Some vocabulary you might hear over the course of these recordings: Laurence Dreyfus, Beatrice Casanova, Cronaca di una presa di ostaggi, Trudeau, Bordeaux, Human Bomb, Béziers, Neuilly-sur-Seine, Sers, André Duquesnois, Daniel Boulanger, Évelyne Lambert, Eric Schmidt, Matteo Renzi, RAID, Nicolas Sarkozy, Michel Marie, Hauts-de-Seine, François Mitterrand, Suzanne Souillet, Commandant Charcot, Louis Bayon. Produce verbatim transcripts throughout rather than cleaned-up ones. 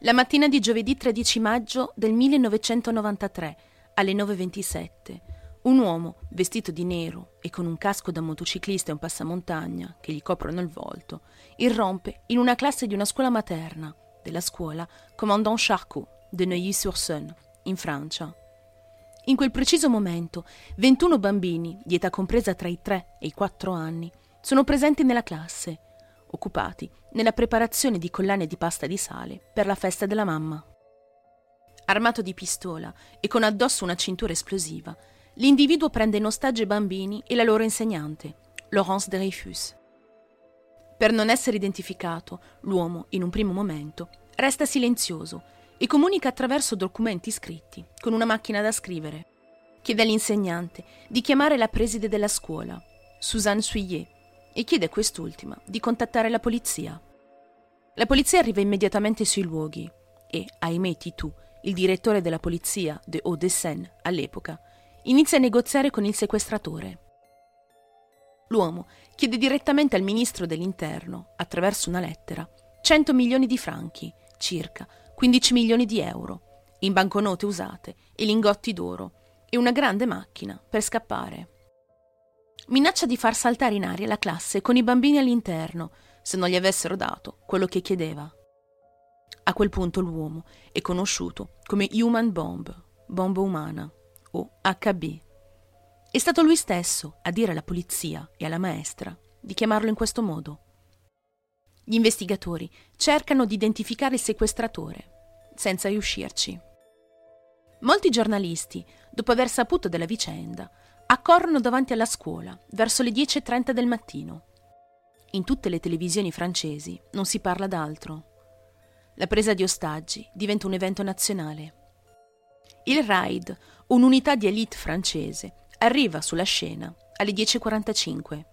La mattina di giovedì tredici maggio del millenovecentonovantatré, alle nove e ventisette, un uomo vestito di nero e con un casco da motociclista e un passamontagna che gli coprono il volto, irrompe in una classe di una scuola materna, della scuola Commandant Charcot de Neuilly-sur-Seine, in Francia. In quel preciso momento, ventuno bambini, di età compresa tra i tre e i quattro anni, sono presenti nella classe, occupati nella preparazione di collane di pasta di sale per la festa della mamma. Armato di pistola e con addosso una cintura esplosiva, l'individuo prende in ostaggio i bambini e la loro insegnante, Laurence Dreyfus. Per non essere identificato, l'uomo, in un primo momento, resta silenzioso e comunica attraverso documenti scritti con una macchina da scrivere. Chiede all'insegnante di chiamare la preside della scuola, Suzanne Souillet, e chiede a quest'ultima di contattare la polizia. La polizia arriva immediatamente sui luoghi e, ahimè Titu, il direttore della polizia de Hauts-de-Seine all'epoca, inizia a negoziare con il sequestratore. L'uomo chiede direttamente al ministro dell'Interno, attraverso una lettera, cento milioni di franchi, circa quindici milioni di euro, in banconote usate e lingotti d'oro, e una grande macchina per scappare. Minaccia di far saltare in aria la classe con i bambini all'interno, se non gli avessero dato quello che chiedeva. A quel punto l'uomo è conosciuto come Human Bomb, bomba umana, o acca bi. È stato lui stesso a dire alla polizia e alla maestra di chiamarlo in questo modo. Gli investigatori cercano di identificare il sequestratore, senza riuscirci. Molti giornalisti, dopo aver saputo della vicenda, accorrono davanti alla scuola verso le dieci e trenta del mattino. In tutte le televisioni francesi non si parla d'altro. La presa di ostaggi diventa un evento nazionale. Il RAID, un'unità di élite francese, arriva sulla scena alle dieci e quarantacinque.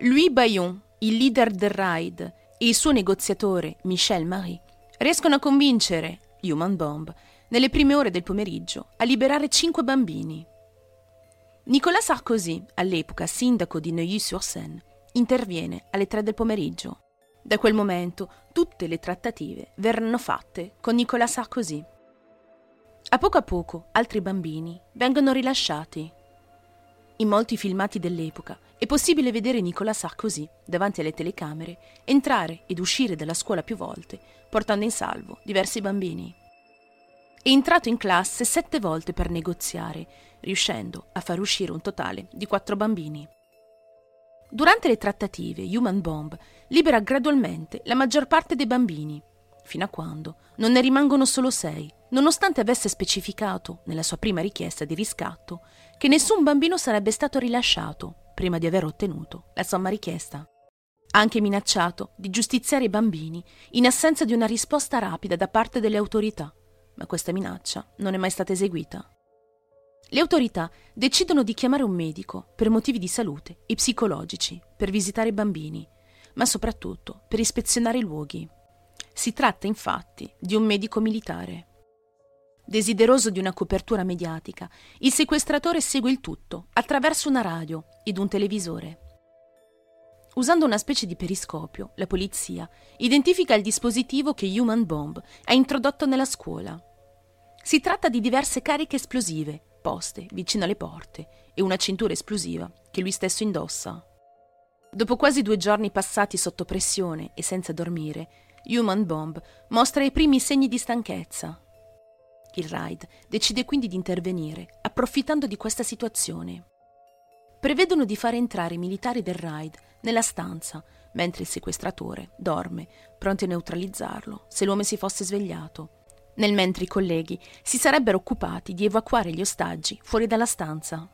Louis Bayon, il leader del RAID, e il suo negoziatore Michel Marie riescono a convincere Human Bomb nelle prime ore del pomeriggio a liberare cinque bambini. Nicolas Sarkozy, all'epoca sindaco di Neuilly-sur-Seine, interviene alle tre del pomeriggio. Da quel momento tutte le trattative verranno fatte con Nicolas Sarkozy. A poco a poco altri bambini vengono rilasciati. In molti filmati dell'epoca è possibile vedere Nicolas Sarkozy, davanti alle telecamere, entrare ed uscire dalla scuola più volte, portando in salvo diversi bambini. È entrato in classe sette volte per negoziare, riuscendo a far uscire un totale di quattro bambini. Durante le trattative, Human Bomb libera gradualmente la maggior parte dei bambini, fino a quando non ne rimangono solo sei, nonostante avesse specificato, nella sua prima richiesta di riscatto, che nessun bambino sarebbe stato rilasciato prima di aver ottenuto la somma richiesta. Ha anche minacciato di giustiziare i bambini in assenza di una risposta rapida da parte delle autorità, ma questa minaccia non è mai stata eseguita. Le autorità decidono di chiamare un medico per motivi di salute e psicologici, per visitare i bambini, ma soprattutto per ispezionare i luoghi. Si tratta infatti di un medico militare. Desideroso di una copertura mediatica, il sequestratore segue il tutto attraverso una radio ed un televisore. Usando una specie di periscopio, la polizia identifica il dispositivo che Human Bomb ha introdotto nella scuola. Si tratta di diverse cariche esplosive poste vicino alle porte e una cintura esplosiva che lui stesso indossa. Dopo quasi due giorni passati sotto pressione e senza dormire, Human Bomb mostra i primi segni di stanchezza. Il RAID decide quindi di intervenire, approfittando di questa situazione. Prevedono di far entrare i militari del RAID nella stanza, mentre il sequestratore dorme, pronti a neutralizzarlo se l'uomo si fosse svegliato, nel mentre i colleghi si sarebbero occupati di evacuare gli ostaggi fuori dalla stanza.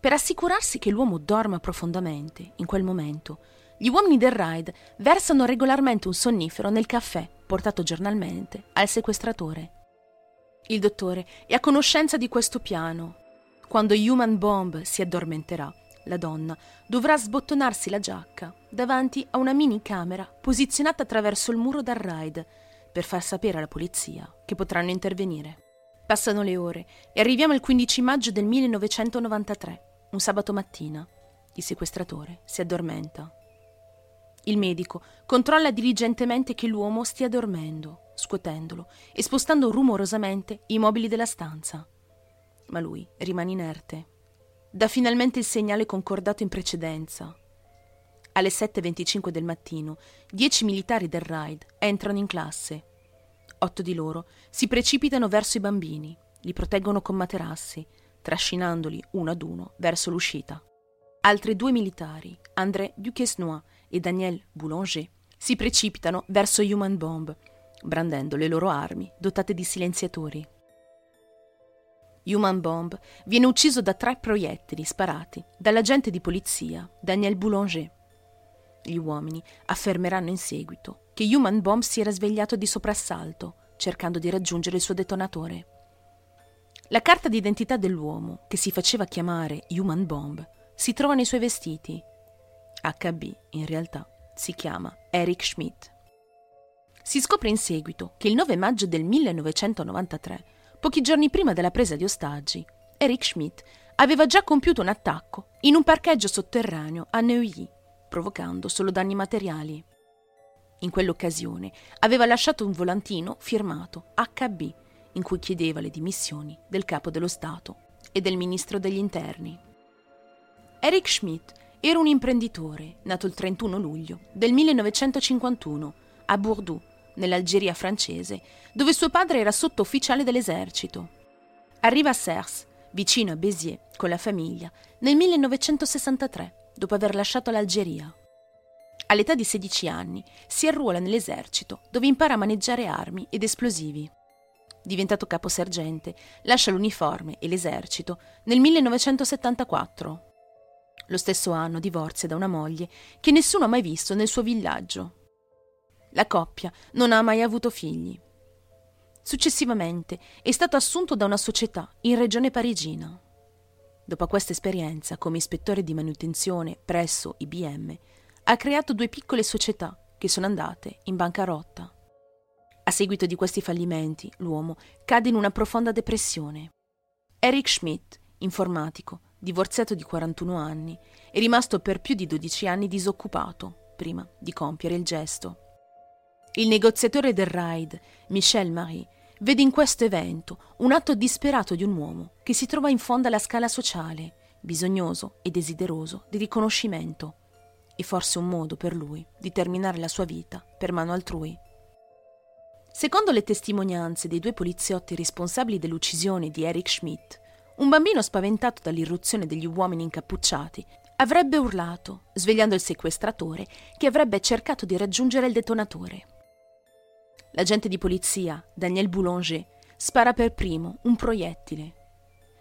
Per assicurarsi che l'uomo dorma profondamente, in quel momento, gli uomini del RAID versano regolarmente un sonnifero nel caffè portato giornalmente al sequestratore. Il dottore è a conoscenza di questo piano. Quando Human Bomb si addormenterà, la donna dovrà sbottonarsi la giacca davanti a una minicamera posizionata attraverso il muro dal RAID per far sapere alla polizia che potranno intervenire. Passano le ore e arriviamo al quindici maggio del millenovecentonovantatré, un sabato mattina. Il sequestratore si addormenta. Il medico controlla diligentemente che l'uomo stia dormendo, scuotendolo e spostando rumorosamente i mobili della stanza. Ma lui rimane inerte. Dà finalmente il segnale concordato in precedenza. Alle sette e venticinque del mattino, dieci militari del RAID entrano in classe. Otto di loro si precipitano verso i bambini, li proteggono con materassi, trascinandoli uno ad uno verso l'uscita. Altri due militari, André Duquesnois e Daniel Boulanger, si precipitano verso Human Bomb, brandendo le loro armi dotate di silenziatori. Human Bomb viene ucciso da tre proiettili sparati dall'agente di polizia Daniel Boulanger. Gli uomini affermeranno in seguito che Human Bomb si era svegliato di soprassalto, cercando di raggiungere il suo detonatore. La carta d'identità dell'uomo, che si faceva chiamare Human Bomb, si trova nei suoi vestiti. acca bi, in realtà, si chiama Eric Schmidt. Si scopre in seguito che il nove maggio del millenovecentonovantatré, pochi giorni prima della presa di ostaggi, Eric Schmidt aveva già compiuto un attacco in un parcheggio sotterraneo a Neuilly, provocando solo danni materiali. In quell'occasione aveva lasciato un volantino firmato acca bi, in cui chiedeva le dimissioni del capo dello Stato e del ministro degli interni. Eric Schmidt era un imprenditore nato il trentuno luglio del millenovecentocinquantuno a Bordeaux, nell'Algeria francese, dove suo padre era sottufficiale dell'esercito. Arriva a Sers, vicino a Béziers, con la famiglia, nel millenovecentosessantatré, dopo aver lasciato l'Algeria. All'età di sedici anni si arruola nell'esercito, dove impara a maneggiare armi ed esplosivi. Diventato caposergente, lascia l'uniforme e l'esercito nel millenovecentosettantaquattro. Lo stesso anno divorzia da una moglie che nessuno ha mai visto nel suo villaggio. La coppia non ha mai avuto figli. Successivamente è stato assunto da una società in regione parigina. Dopo questa esperienza come ispettore di manutenzione presso i bi emme, ha creato due piccole società che sono andate in bancarotta. A seguito di questi fallimenti, l'uomo cade in una profonda depressione. Eric Schmidt, informatico, divorziato di quarantuno anni, è rimasto per più di dodici anni disoccupato prima di compiere il gesto. Il negoziatore del RAID, Michel Marie, vede in questo evento un atto disperato di un uomo che si trova in fondo alla scala sociale, bisognoso e desideroso di riconoscimento, e forse un modo per lui di terminare la sua vita per mano altrui. Secondo le testimonianze dei due poliziotti responsabili dell'uccisione di Eric Schmidt, un bambino spaventato dall'irruzione degli uomini incappucciati avrebbe urlato, svegliando il sequestratore, che avrebbe cercato di raggiungere il detonatore. L'agente di polizia, Daniel Boulanger, spara per primo un proiettile.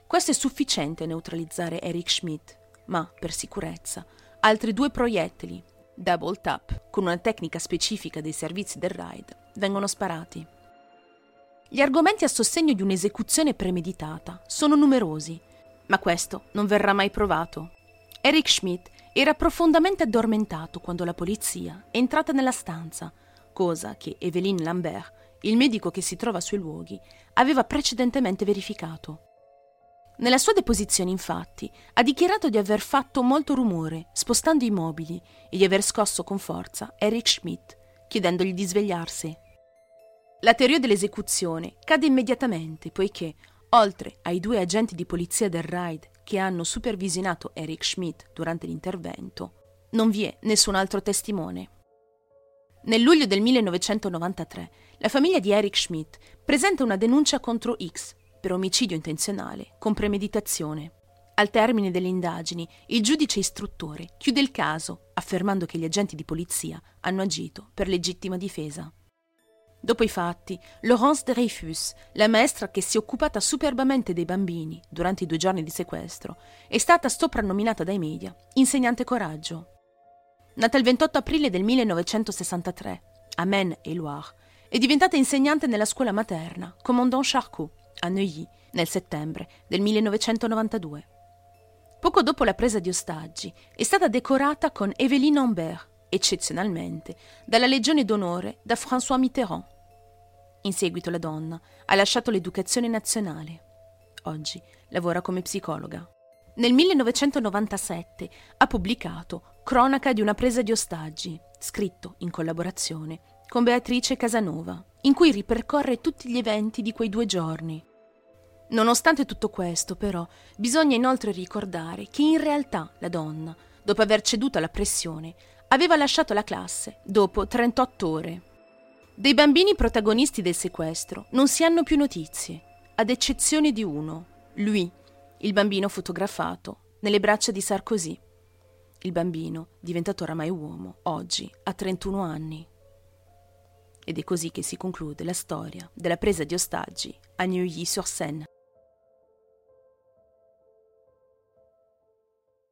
Questo è sufficiente a neutralizzare Eric Schmidt, ma, per sicurezza, altri due proiettili, double tap, con una tecnica specifica dei servizi del RAID, vengono sparati. Gli argomenti a sostegno di un'esecuzione premeditata sono numerosi, ma questo non verrà mai provato. Eric Schmidt era profondamente addormentato quando la polizia è entrata nella stanza, cosa che Évelyne Lambert, il medico che si trova sui luoghi, aveva precedentemente verificato. Nella sua deposizione, infatti, ha dichiarato di aver fatto molto rumore spostando i mobili e di aver scosso con forza Eric Schmidt, chiedendogli di svegliarsi. La teoria dell'esecuzione cade immediatamente, poiché, oltre ai due agenti di polizia del RAID che hanno supervisionato Eric Schmidt durante l'intervento, non vi è nessun altro testimone. Nel luglio del millenovecentonovantatré, la famiglia di Eric Schmidt presenta una denuncia contro X per omicidio intenzionale con premeditazione. Al termine delle indagini, il giudice istruttore chiude il caso, affermando che gli agenti di polizia hanno agito per legittima difesa. Dopo i fatti, Laurence Dreyfus, la maestra che si è occupata superbamente dei bambini durante i due giorni di sequestro, è stata soprannominata dai media insegnante coraggio. Nata il ventotto aprile del millenovecentosessantatré a Maine e Loire, è diventata insegnante nella scuola materna Commandant Charcot a Neuilly nel settembre del millenovecentonovantadue. Poco dopo la presa di ostaggi è stata decorata con Évelyne Lambert, eccezionalmente, dalla Legione d'onore da François Mitterrand. In seguito la donna ha lasciato l'educazione nazionale. Oggi lavora come psicologa. Nel millenovecentonovantasette ha pubblicato Cronaca di una presa di ostaggi, scritto in collaborazione con Beatrice Casanova, in cui ripercorre tutti gli eventi di quei due giorni. Nonostante tutto questo, però, bisogna inoltre ricordare che in realtà la donna, dopo aver ceduto alla pressione, aveva lasciato la classe dopo trentotto ore. Dei bambini protagonisti del sequestro non si hanno più notizie, ad eccezione di uno, lui, il bambino fotografato nelle braccia di Sarkozy. Il bambino, diventato oramai uomo, oggi ha trentuno anni. Ed è così che si conclude la storia della presa di ostaggi a Neuilly-sur-Seine.